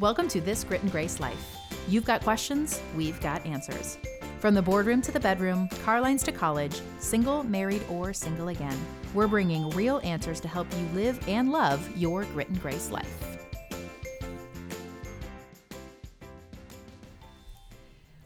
Welcome to This Grit and Grace Life. You've got questions, we've got answers. From the boardroom to the bedroom, car lines to college, single, married, or single again, we're bringing real answers to help you live and love your Grit and Grace life.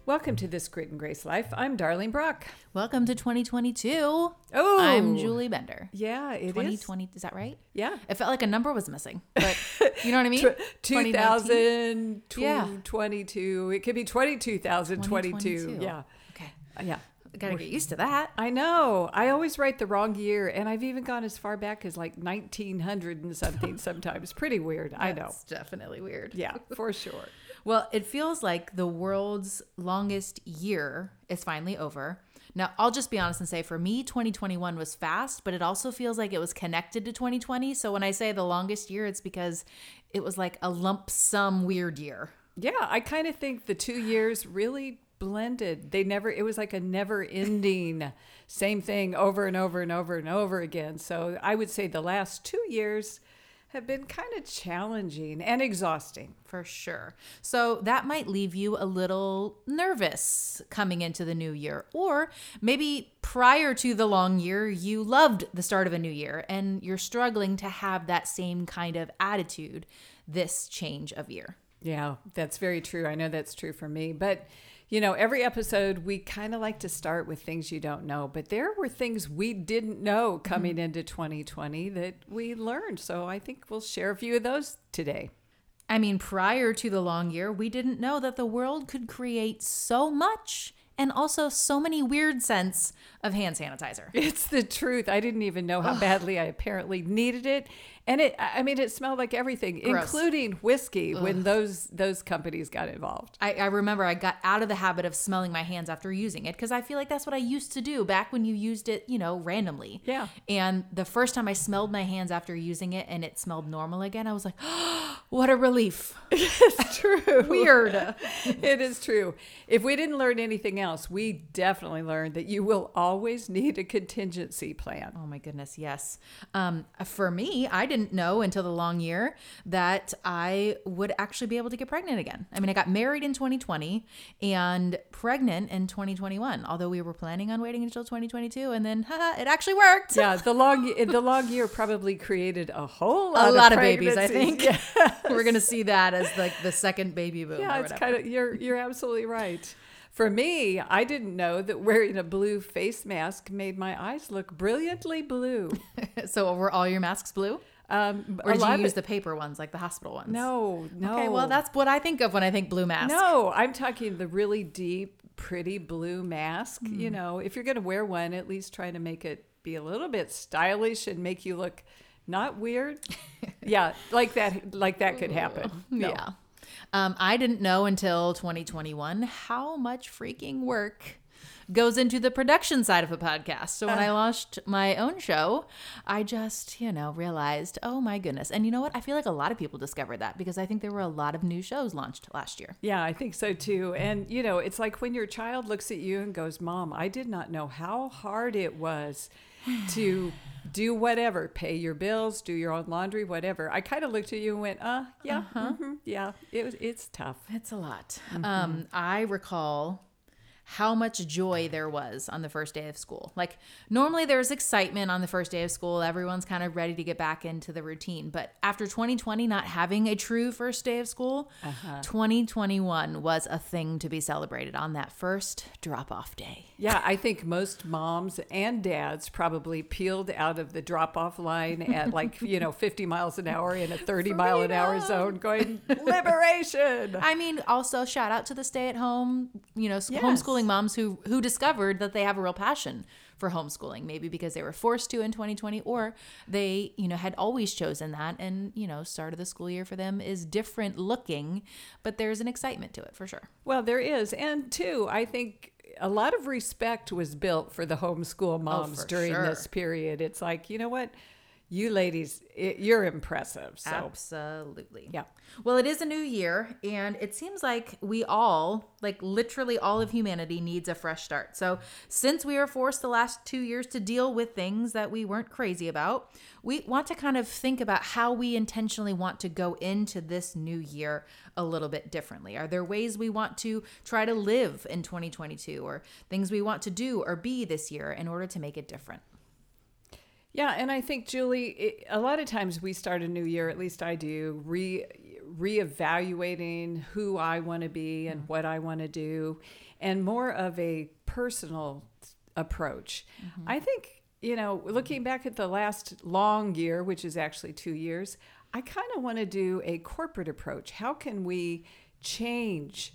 Welcome to This Grit and Grace Life. I'm Darlene Brock. Welcome to 2022. Oh, I'm Julie Bender. Yeah, it 2020, is. 2020, is that right? Yeah. It felt like a number was missing, but you know what I mean? 2022. It could be 2022. Yeah. Okay. Yeah. Gotta get used to that. I know. I always write the wrong year, and I've even gone as far back as like 1900 and something sometimes. Pretty weird. That's I know. It's definitely weird. Yeah, for sure. Well, it feels like the world's longest year is finally over. Now, I'll just be honest and say for me, 2021 was fast, but it also feels like it was connected to 2020. So when I say the longest year, it's because it was like a lump sum weird year. Yeah, I kind of think the 2 years really blended. It was like a never ending, same thing over and over and over and over again. So I would say the last 2 years have been kind of challenging and exhausting. For sure. So that might leave you a little nervous coming into the new year. Or maybe prior to the long year, you loved the start of a new year and you're struggling to have that same kind of attitude this change of year. Yeah, that's very true. I know that's true for me. But you know, every episode, we kind of like to start with things you don't know, but there were things we didn't know coming into 2020 that we learned. So I think we'll share a few of those today. I mean, prior to the long year, we didn't know that the world could create so much and also so many weird scents of hand sanitizer. It's the truth. I didn't even know how badly I apparently needed it. And it smelled like everything, gross, including whiskey, when those companies got involved. I remember I got out of the habit of smelling my hands after using it because I feel like that's what I used to do back when you used it, you know, randomly. Yeah. And the first time I smelled my hands after using it and it smelled normal again, I was like, oh, what a relief. It's true. Weird. It is true. If we didn't learn anything else, we definitely learned that you will always need a contingency plan. Oh my goodness, yes. For me, I didn't know until the long year that I would actually be able to get pregnant again. I mean, I got married in 2020 and pregnant in 2021, although we were planning on waiting until 2022, and then it actually worked. Yeah, the long year probably created a whole lot of babies, I think. Yes. We're going to see that as like the second baby boom. Yeah, it's kind of, you're absolutely right. For me, I didn't know that wearing a blue face mask made my eyes look brilliantly blue. So were all your masks blue? Or did you use the paper ones, like the hospital ones? No. Okay, well, that's what I think of when I think blue mask. No, I'm talking the really deep, pretty blue mask. Mm. You know, if you're going to wear one, at least try to make it be a little bit stylish and make you look not weird. Yeah, like that could happen. No. Yeah. I didn't know until 2021 how much freaking work goes into the production side of a podcast. So when I launched my own show, I just, realized, oh my goodness. And you know what? I feel like a lot of people discovered that because I think there were a lot of new shows launched last year. Yeah, I think so too. And it's like when your child looks at you and goes, Mom, I did not know how hard it was to do whatever, pay your bills, do your own laundry, whatever. I kind of looked at you and went, yeah, uh-huh. Mm-hmm, yeah, it's tough. It's a lot. Mm-hmm. I recall how much joy there was on the first day of school. Like normally there's excitement on the first day of school. Everyone's kind of ready to get back into the routine. But after 2020, not having a true first day of school, 2021 was a thing to be celebrated on that first drop-off day. Yeah, I think most moms and dads probably peeled out of the drop-off line at 50 miles an hour in a 30-mile-an-hour zone going, liberation! I mean, also shout out to the stay-at-home, homeschooling moms who discovered that they have a real passion for homeschooling, maybe because they were forced to in 2020, or they had always chosen that, and start of the school year for them is different looking, but there's an excitement to it for sure. Well, there is. And two, I think a lot of respect was built for the homeschool moms during this period. It's like, you know what? you ladies, you're impressive. So. Absolutely. Yeah. Well, it is a new year, and it seems like we all, like literally all of humanity, needs a fresh start. So since we were forced the last 2 years to deal with things that we weren't crazy about, we want to kind of think about how we intentionally want to go into this new year a little bit differently. Are there ways we want to try to live in 2022, or things we want to do or be this year in order to make it different? Yeah, and I think, Julie, a lot of times we start a new year, at least I do, reevaluating who I want to be and what I want to do, and more of a personal approach. Mm-hmm. I think, you know, looking back at the last long year, which is actually 2 years, I kind of want to do a corporate approach. How can we change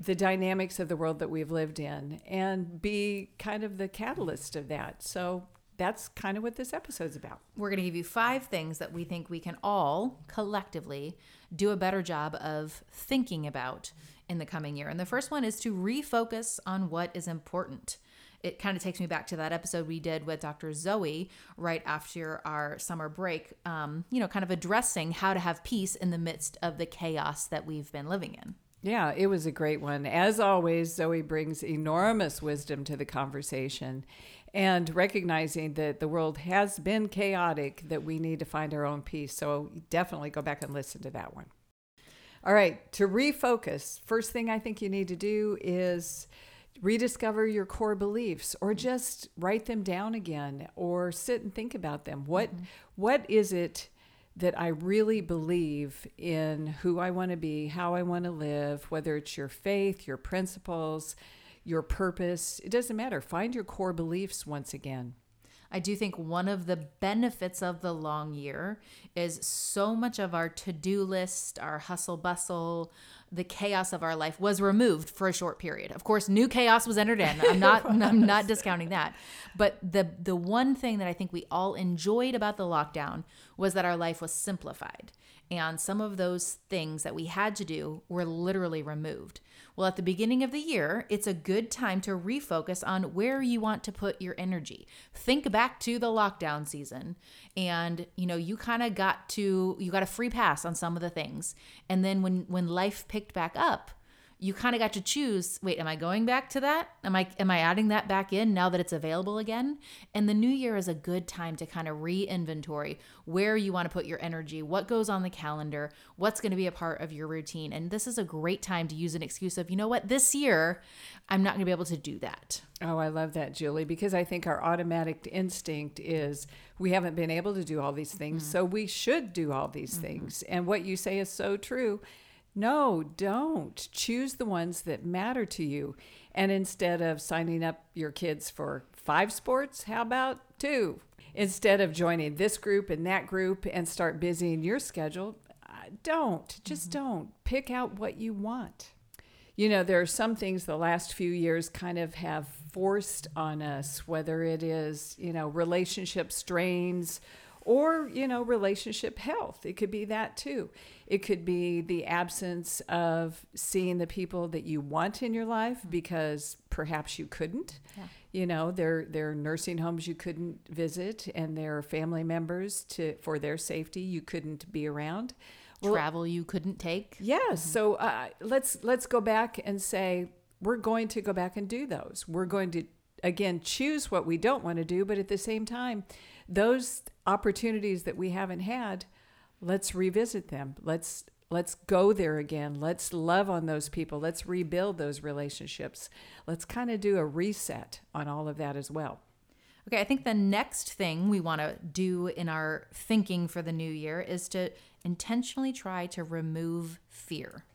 the dynamics of the world that we've lived in and be kind of the catalyst of that? So that's kind of what this episode's about. We're going to give you 5 things that we think we can all collectively do a better job of thinking about in the coming year. And the first one is to refocus on what is important. It kind of takes me back to that episode we did with Dr. Zoe right after our summer break, you know, kind of addressing how to have peace in the midst of the chaos that we've been living in. Yeah, it was a great one. As always, Zoe brings enormous wisdom to the conversation, and recognizing that the world has been chaotic, that we need to find our own peace. So definitely go back and listen to that one. All right, to refocus, first thing I think you need to do is rediscover your core beliefs, or just write them down again, or sit and think about them. What is it that I really believe in, who I want to be, how I want to live, whether it's your faith, your principles, your purpose, it doesn't matter. Find your core beliefs once again. I do think one of the benefits of the long year is so much of our to-do list, our hustle bustle, the chaos of our life was removed for a short period. Of course, new chaos was entered in. I'm not discounting that. But the one thing that I think we all enjoyed about the lockdown was that our life was simplified. And some of those things that we had to do were literally removed. Well, at the beginning of the year, it's a good time to refocus on where you want to put your energy. Think back to the lockdown season, and you know, you kind of got a free pass on some of the things. And then when life picked back up, you kind of got to choose, wait, am I going back to that? Am I adding that back in now that it's available again? And the new year is a good time to kind of re-inventory where you want to put your energy, what goes on the calendar, what's going to be a part of your routine. And this is a great time to use an excuse of, you know what, this year, I'm not going to be able to do that. Oh, I love that, Julie, because I think our automatic instinct is we haven't been able to do all these things, so we should do all these things. And what you say is so true. No, don't. Choose the ones that matter to you. And instead of signing up your kids for 5 sports, how about 2? Instead of joining this group and that group and start busying your schedule, don't. Just don't. Pick out what you want. You know, there are some things the last few years kind of have forced on us, whether it is, you know, relationship strains, or, you know, relationship health. It could be that too. It could be the absence of seeing the people that you want in your life because perhaps you couldn't. Yeah. You know, there are nursing homes you couldn't visit, and there are family members for their safety you couldn't be around. Well, travel you couldn't take. Yes. Yeah, so let's go back and say we're going to go back and do those. We're going to, again, choose what we don't want to do, but at the same time, those opportunities that we haven't had, let's revisit them. Let's go there again. Let's love on those people. Let's rebuild those relationships. Let's kind of do a reset on all of that as well. Okay, I think the next thing we want to do in our thinking for the new year is to intentionally try to remove fear.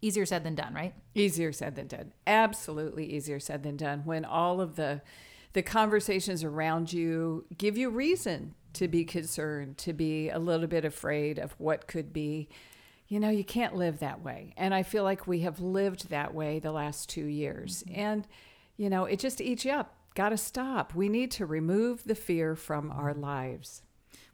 Easier said than done, right? Easier said than done. Absolutely easier said than done. When all of the conversations around you give you reason to be concerned, to be a little bit afraid of what could be. You know, you can't live that way. And I feel like we have lived that way the last 2 years. And, you know, it just eats you up. Got to stop. We need to remove the fear from our lives.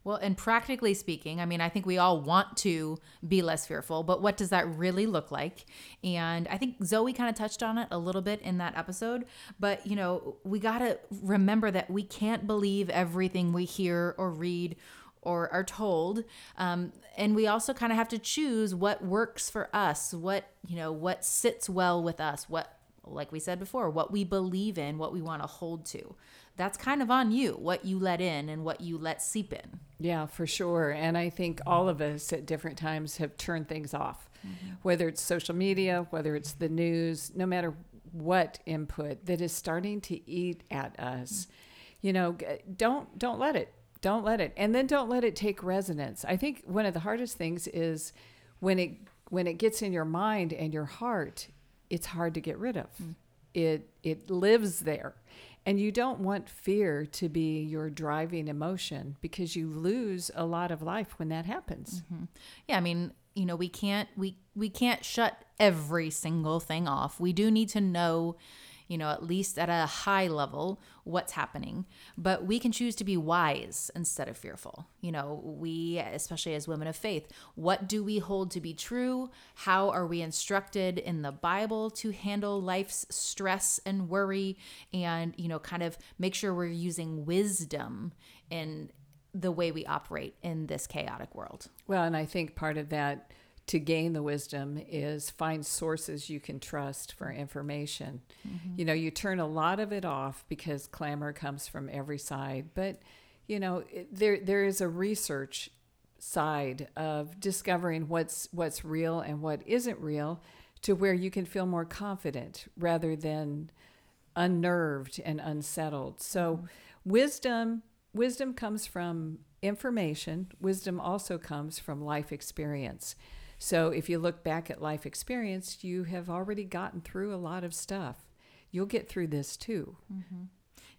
Well, and practically speaking, I mean, I think we all want to be less fearful, but what does that really look like? And I think Zoe kind of touched on it a little bit in that episode, but you know, we got to remember that we can't believe everything we hear or read or are told. And we also kind of have to choose what works for us, what, you know, what sits well with us, what, like we said before, what we believe in, what we want to hold to. That's kind of on you, what you let in and what you let seep in. Yeah, for sure. And I think all of us at different times have turned things off, mm-hmm. whether it's social media, whether it's the news, no matter what input that is starting to eat at us, mm-hmm. you know, don't let it. Don't let it. And then don't let it take resonance. I think one of the hardest things is when it gets in your mind and your heart, it's hard to get rid of. Mm. It lives there. And you don't want fear to be your driving emotion, because you lose a lot of life when that happens. Mm-hmm. Yeah, I mean, you know, we can't shut every single thing off. We do need to know, you know, at least at a high level, what's happening. But we can choose to be wise instead of fearful. You know, we, especially as women of faith, what do we hold to be true? How are we instructed in the Bible to handle life's stress and worry? And, you know, kind of make sure we're using wisdom in the way we operate in this chaotic world. Well, and I think part of that to gain the wisdom is find sources you can trust for information. Mm-hmm. You know, you turn a lot of it off because clamor comes from every side, but you know, there is a research side of discovering what's real and what isn't real, to where you can feel more confident rather than unnerved and unsettled. So mm-hmm. wisdom comes from information. Wisdom also comes from life experience. So if you look back at life experience, you have already gotten through a lot of stuff. You'll get through this too. Mm-hmm.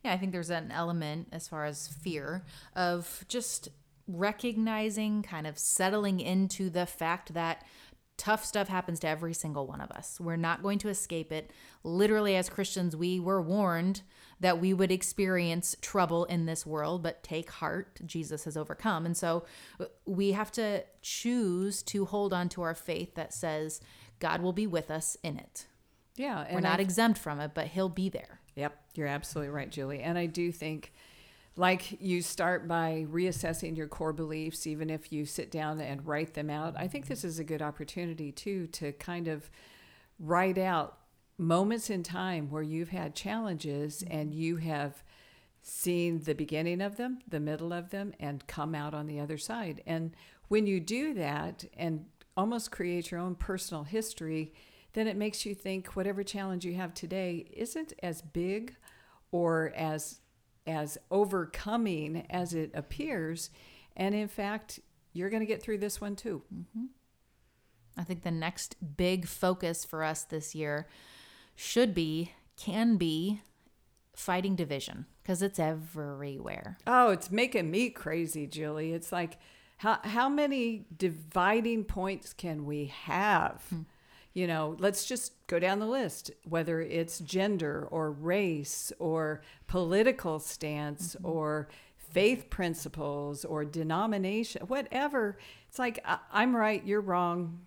Yeah, I think there's an element as far as fear of just recognizing, kind of settling into the fact that tough stuff happens to every single one of us. We're not going to escape it. Literally, as Christians, we were warned that we would experience trouble in this world, but take heart, Jesus has overcome. And so we have to choose to hold on to our faith that says God will be with us in it. Yeah. And we're not exempt from it, but he'll be there. Yep. You're absolutely right, Julie. And I do think, like, you start by reassessing your core beliefs, even if you sit down and write them out. I think this is a good opportunity, too, to kind of write out moments in time where you've had challenges and you have seen the beginning of them, the middle of them, and come out on the other side. And when you do that and almost create your own personal history, then it makes you think whatever challenge you have today isn't as big or as overcoming as it appears. And in fact, you're going to get through this one too. Mm-hmm. I think the next big focus for us this year can be fighting division, because it's everywhere. Oh, it's making me crazy, Julie. It's like, how many dividing points can we have? Mm-hmm. You know, let's just go down the list, whether it's gender or race or political stance mm-hmm. or faith principles or denomination, whatever. It's like, I'm right, you're wrong,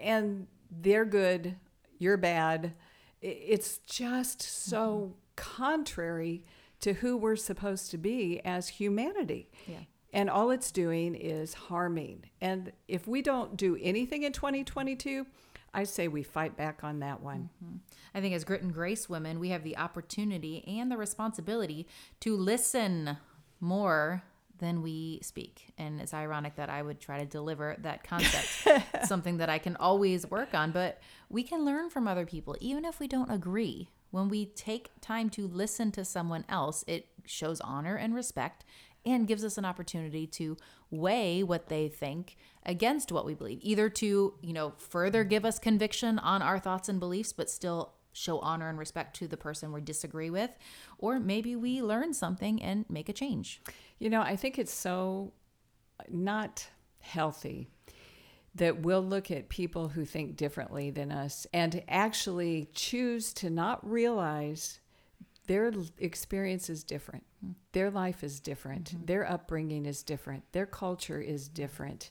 and they're good, you're bad. It's just so mm-hmm. contrary to who we're supposed to be as humanity. Yeah. And all it's doing is harming. And if we don't do anything in 2022, I say we fight back on that one. Mm-hmm. I think as Grit and Grace women, we have the opportunity and the responsibility to listen more than we speak. And it's ironic that I would try to deliver that concept. It's something that I can always work on, but we can learn from other people, even if we don't agree. When we take time to listen to someone else, it shows honor and respect, and gives us an opportunity to weigh what they think against what we believe, either to, you know, further give us conviction on our thoughts and beliefs, but still show honor and respect to the person we disagree with, or maybe we learn something and make a change. You know, I think it's so not healthy that we'll look at people who think differently than us and actually choose to not realize their experience is different. Their life is different. Mm-hmm. Their upbringing is different. Their culture is different.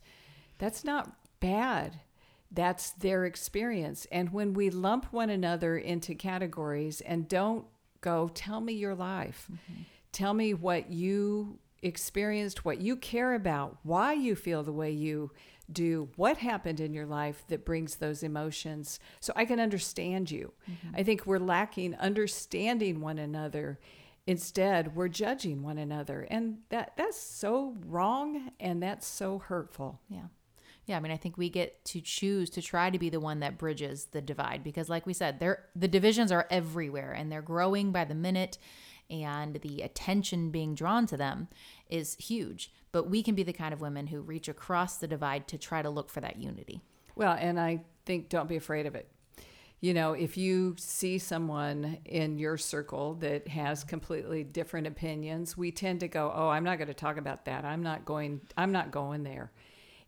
That's not bad. That's their experience. And when we lump one another into categories and don't go, tell me your life. Mm-hmm. Tell me what you experienced, what you care about, why you feel the way you do, what happened in your life that brings those emotions, so I can understand you. Mm-hmm. I think we're lacking understanding one another. Instead, we're judging one another, and that's so wrong, and that's so hurtful. Yeah, I mean, I think we get to choose to try to be the one that bridges the divide, because like we said, the divisions are everywhere, and they're growing by the minute, and the attention being drawn to them is huge. But we can be the kind of women who reach across the divide to try to look for that unity. Well, and I think don't be afraid of it. You know, if you see someone in your circle that has completely different opinions, we tend to go, oh, I'm not going to talk about that. I'm not going there.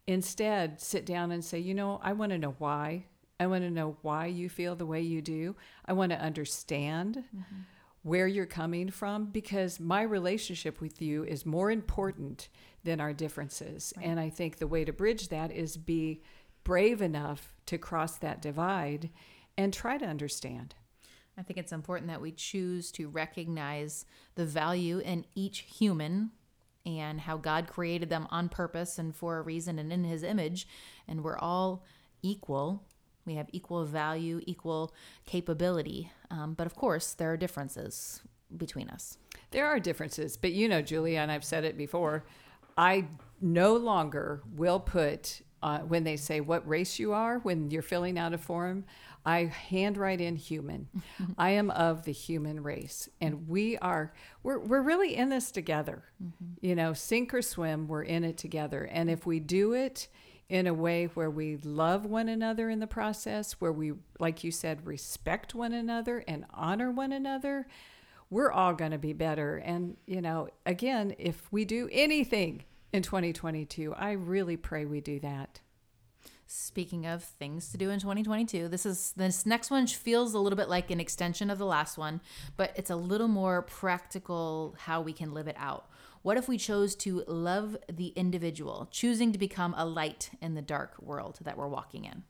Instead, sit down and say, you know, I want to know why. I want to know why you feel the way you do. I want to understand where you're coming from, because my relationship with you is more important than our differences. Right. And I think the way to bridge that is be brave enough to cross that divide and try to understand. I think it's important that we choose to recognize the value in each human and how God created them on purpose and for a reason and in his image. And we're all equal. We have equal value, equal capability. But of course, there are differences between us. There are differences. But you know, Julie, and I've said it before, I no longer will put, when they say what race you are, when you're filling out a form, I handwrite in human. I am of the human race. And we're really in this together. Mm-hmm. You know, sink or swim, we're in it together. And if we do it in a way where we love one another in the process, where we, like you said, respect one another and honor one another, we're all going to be better. And, you know, again, if we do anything in 2022, I really pray we do that. Speaking of things to do in 2022, this next one feels a little bit like an extension of the last one, but it's a little more practical how we can live it out. What if we chose to love the individual, choosing to become a light in the dark world that we're walking in?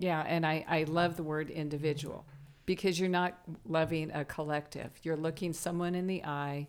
Yeah, and I love the word individual, because you're not loving a collective. You're looking someone in the eye,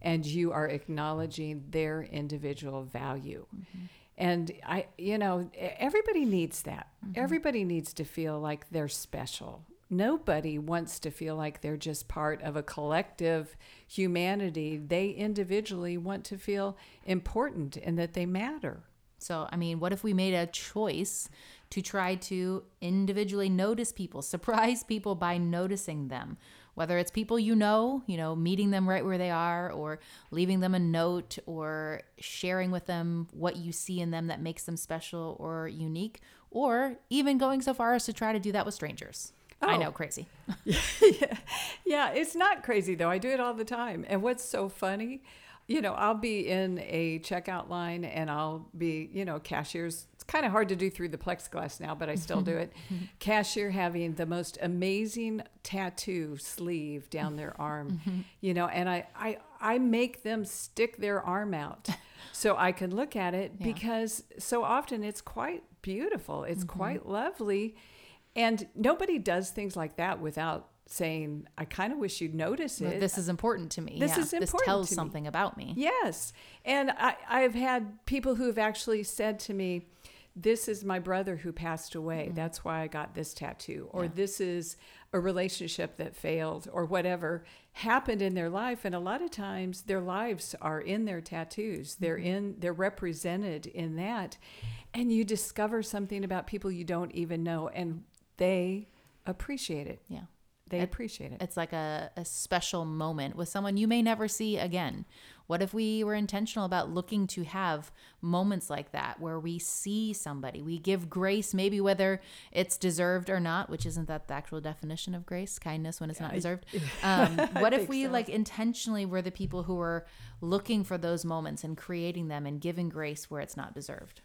and you are acknowledging their individual value. Mm-hmm. And everybody needs that. Mm-hmm. Everybody needs to feel like they're special. Nobody wants to feel like they're just part of a collective humanity. They individually want to feel important and that they matter. So, I mean, what if we made a choice to try to individually notice people, surprise people by noticing them? Whether it's people you know, meeting them right where they are, or leaving them a note, or sharing with them what you see in them that makes them special or unique, or even going so far as to try to do that with strangers. Oh. I know, crazy. Yeah, it's not crazy though. I do it all the time. And what's so funny, you know, I'll be in a checkout line and I'll be, you know, cashiers. It's kind of hard to do through the plexiglass now, but I still do it. Cashier having the most amazing tattoo sleeve down their arm, you know, and I make them stick their arm out so I can look at it, because so often it's quite beautiful. It's quite lovely. And nobody does things like that without saying, I kind of wish you'd notice it. This is important to me. This is important to me. This tells something about me. Yes. And I've had people who have actually said to me, this is my brother who passed away. Mm-hmm. That's why I got this tattoo. Or this is a relationship that failed, or whatever happened in their life. And a lot of times their lives are in their tattoos. Mm-hmm. They're represented in that. And you discover something about people you don't even know. And they appreciate it. Yeah. They appreciate it. It's like a special moment with someone you may never see again. What if we were intentional about looking to have moments like that where we see somebody, we give grace, maybe whether it's deserved or not, which isn't that the actual definition of grace, kindness when it's not deserved. What if we intentionally were the people who are looking for those moments and creating them and giving grace where it's not deserved?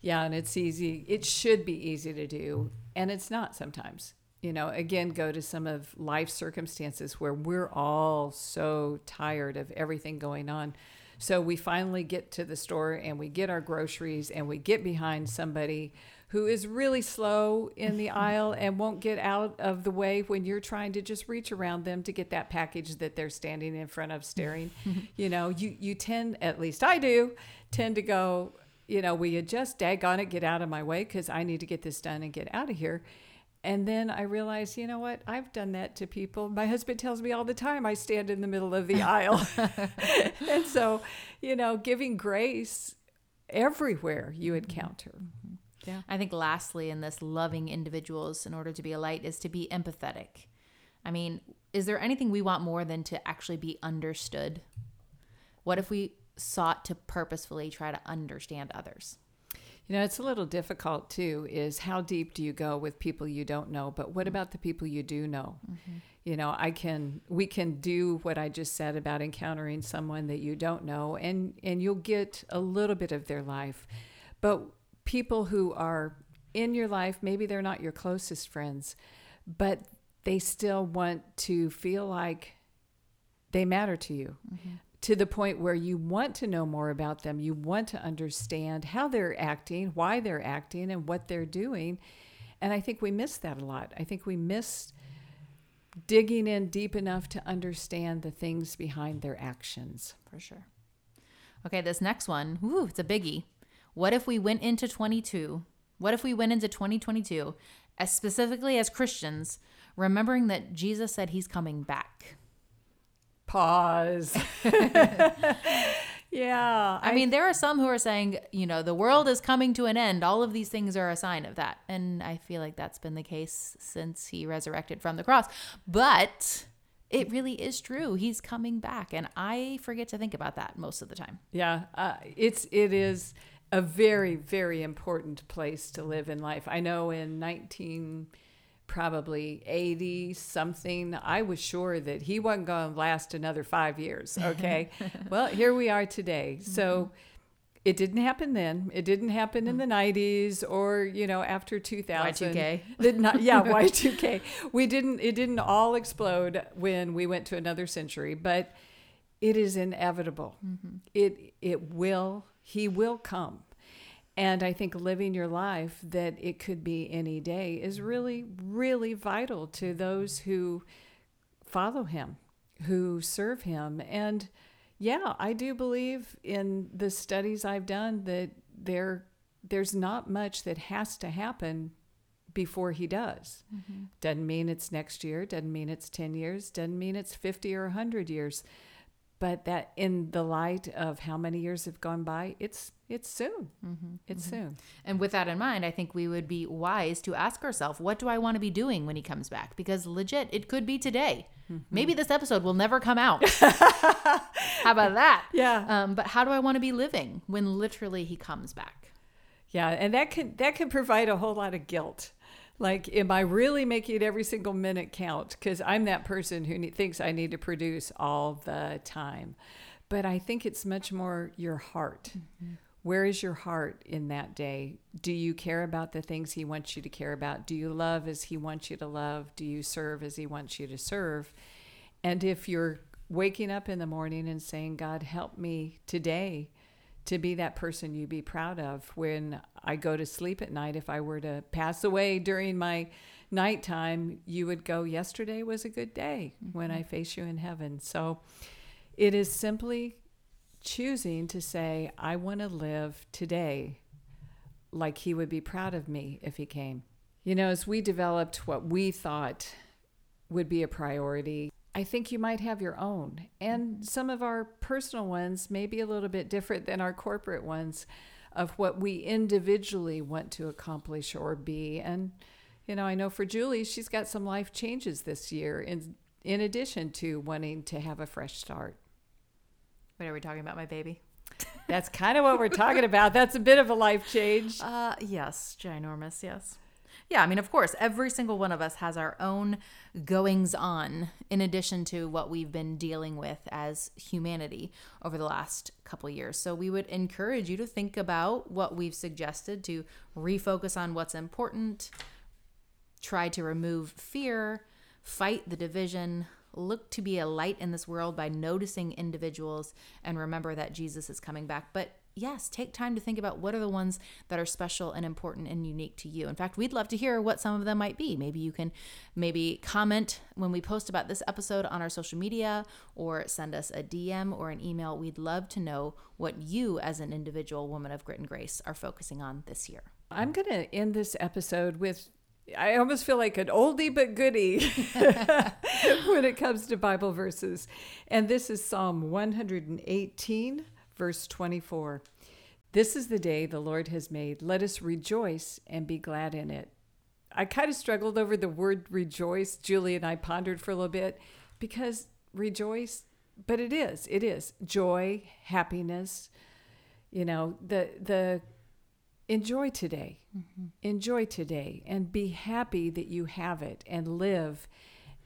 Yeah, and it should be easy to do, and it's not sometimes. you know, again, go to some of life circumstances where we're all so tired of everything going on. So we finally get to the store and we get our groceries and we get behind somebody who is really slow in the aisle and won't get out of the way when you're trying to just reach around them to get that package that they're standing in front of staring. You know, you tend, at least I do, tend to go, you know, we adjust, daggone it, get out of my way because I need to get this done and get out of here. And then I realized, you know what? I've done that to people. My husband tells me all the time I stand in the middle of the aisle. And so, you know, giving grace everywhere you encounter. Mm-hmm. Yeah. I think lastly in this loving individuals in order to be a light is to be empathetic. I mean, is there anything we want more than to actually be understood? What if we sought to purposefully try to understand others? You know, it's a little difficult too, is how deep do you go with people you don't know, but what about the people you do know? Mm-hmm. You know, we can do what I just said about encountering someone that you don't know, and you'll get a little bit of their life. But people who are in your life, maybe they're not your closest friends, but they still want to feel like they matter to you. Mm-hmm. To the point where you want to know more about them. You want to understand how they're acting, why they're acting, and what they're doing. And I think we miss that a lot. I think we miss digging in deep enough to understand the things behind their actions. For sure. Okay, this next one, ooh, it's a biggie. What if we went into 2022, as specifically as Christians, remembering that Jesus said he's coming back? Pause. Yeah. I mean, there are some who are saying, you know, the world is coming to an end. All of these things are a sign of that. And I feel like that's been the case since he resurrected from the cross. But it really is true. He's coming back. And I forget to think about that most of the time. Yeah. It is a very, very important place to live in life. I know in probably 80 something, I was sure that he wasn't going to last another 5 years. Okay. Well, here we are today. So It didn't happen then. It didn't happen in the '90s or, you know, after 2000. Y2K. Y2K. It didn't all explode when we went to another century, but it is inevitable. Mm-hmm. He will come. And I think living your life that it could be any day is really, really vital to those who follow him, who serve him. And yeah, I do believe in the studies I've done that there's not much that has to happen before he does. Mm-hmm. Doesn't mean it's next year, doesn't mean it's 10 years, doesn't mean it's 50 or 100 years. But that in the light of how many years have gone by, it's soon. Mm-hmm. It's soon. And with that in mind, I think we would be wise to ask ourselves, what do I want to be doing when he comes back? Because legit, it could be today. Mm-hmm. Maybe this episode will never come out. How about that? Yeah. But how do I want to be living when literally he comes back? Yeah. And that can provide a whole lot of guilt. Like, am I really making every single minute count? Because I'm that person who thinks I need to produce all the time. But I think it's much more your heart. Mm-hmm. Where is your heart in that day? Do you care about the things he wants you to care about? Do you love as he wants you to love? Do you serve as he wants you to serve? And if you're waking up in the morning and saying, God, help me today to be that person you be proud of when I go to sleep at night. If I were to pass away during my nighttime, you would go, yesterday was a good day when I face you in heaven. So it is simply choosing to say, I want to live today like he would be proud of me if he came. You know, as we developed what we thought would be a priority, I think you might have your own, and some of our personal ones may be a little bit different than our corporate ones of what we individually want to accomplish or be. And, you know, I know for Julie, she's got some life changes this year in addition to wanting to have a fresh start. Wait, are we talking about my baby? That's kind of what we're talking about. That's a bit of a life change. Yes, ginormous, yes. Yeah, I mean, of course, every single one of us has our own goings on in addition to what we've been dealing with as humanity over the last couple years. So we would encourage you to think about what we've suggested, to refocus on what's important, try to remove fear, fight the division, look to be a light in this world by noticing individuals, and remember that Jesus is coming back. But yes, take time to think about what are the ones that are special and important and unique to you. In fact, we'd love to hear what some of them might be. Maybe you can comment when we post about this episode on our social media, or send us a DM or an email. We'd love to know what you as an individual woman of grit and grace are focusing on this year. I'm going to end this episode with, I almost feel like an oldie but goodie when it comes to Bible verses. And this is Psalm 118, verse 24. This is the day the Lord has made. Let us rejoice and be glad in it. I kind of struggled over the word rejoice. Julie and I pondered for a little bit, because rejoice, but it is joy, happiness, the enjoy today. Mm-hmm. Enjoy today and be happy that you have it, and live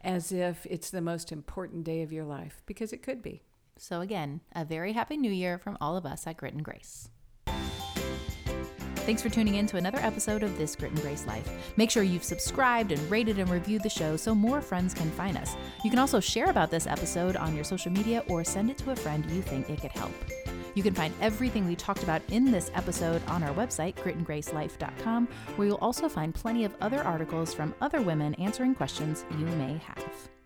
as if it's the most important day of your life, because it could be. So again, a very happy new year from all of us at Grit and Grace. Thanks for tuning in to another episode of This Grit and Grace Life. Make sure you've subscribed and rated and reviewed the show so more friends can find us. You can also share about this episode on your social media, or send it to a friend you think it could help. You can find everything we talked about in this episode on our website, gritandgracelife.com, where you'll also find plenty of other articles from other women answering questions you may have.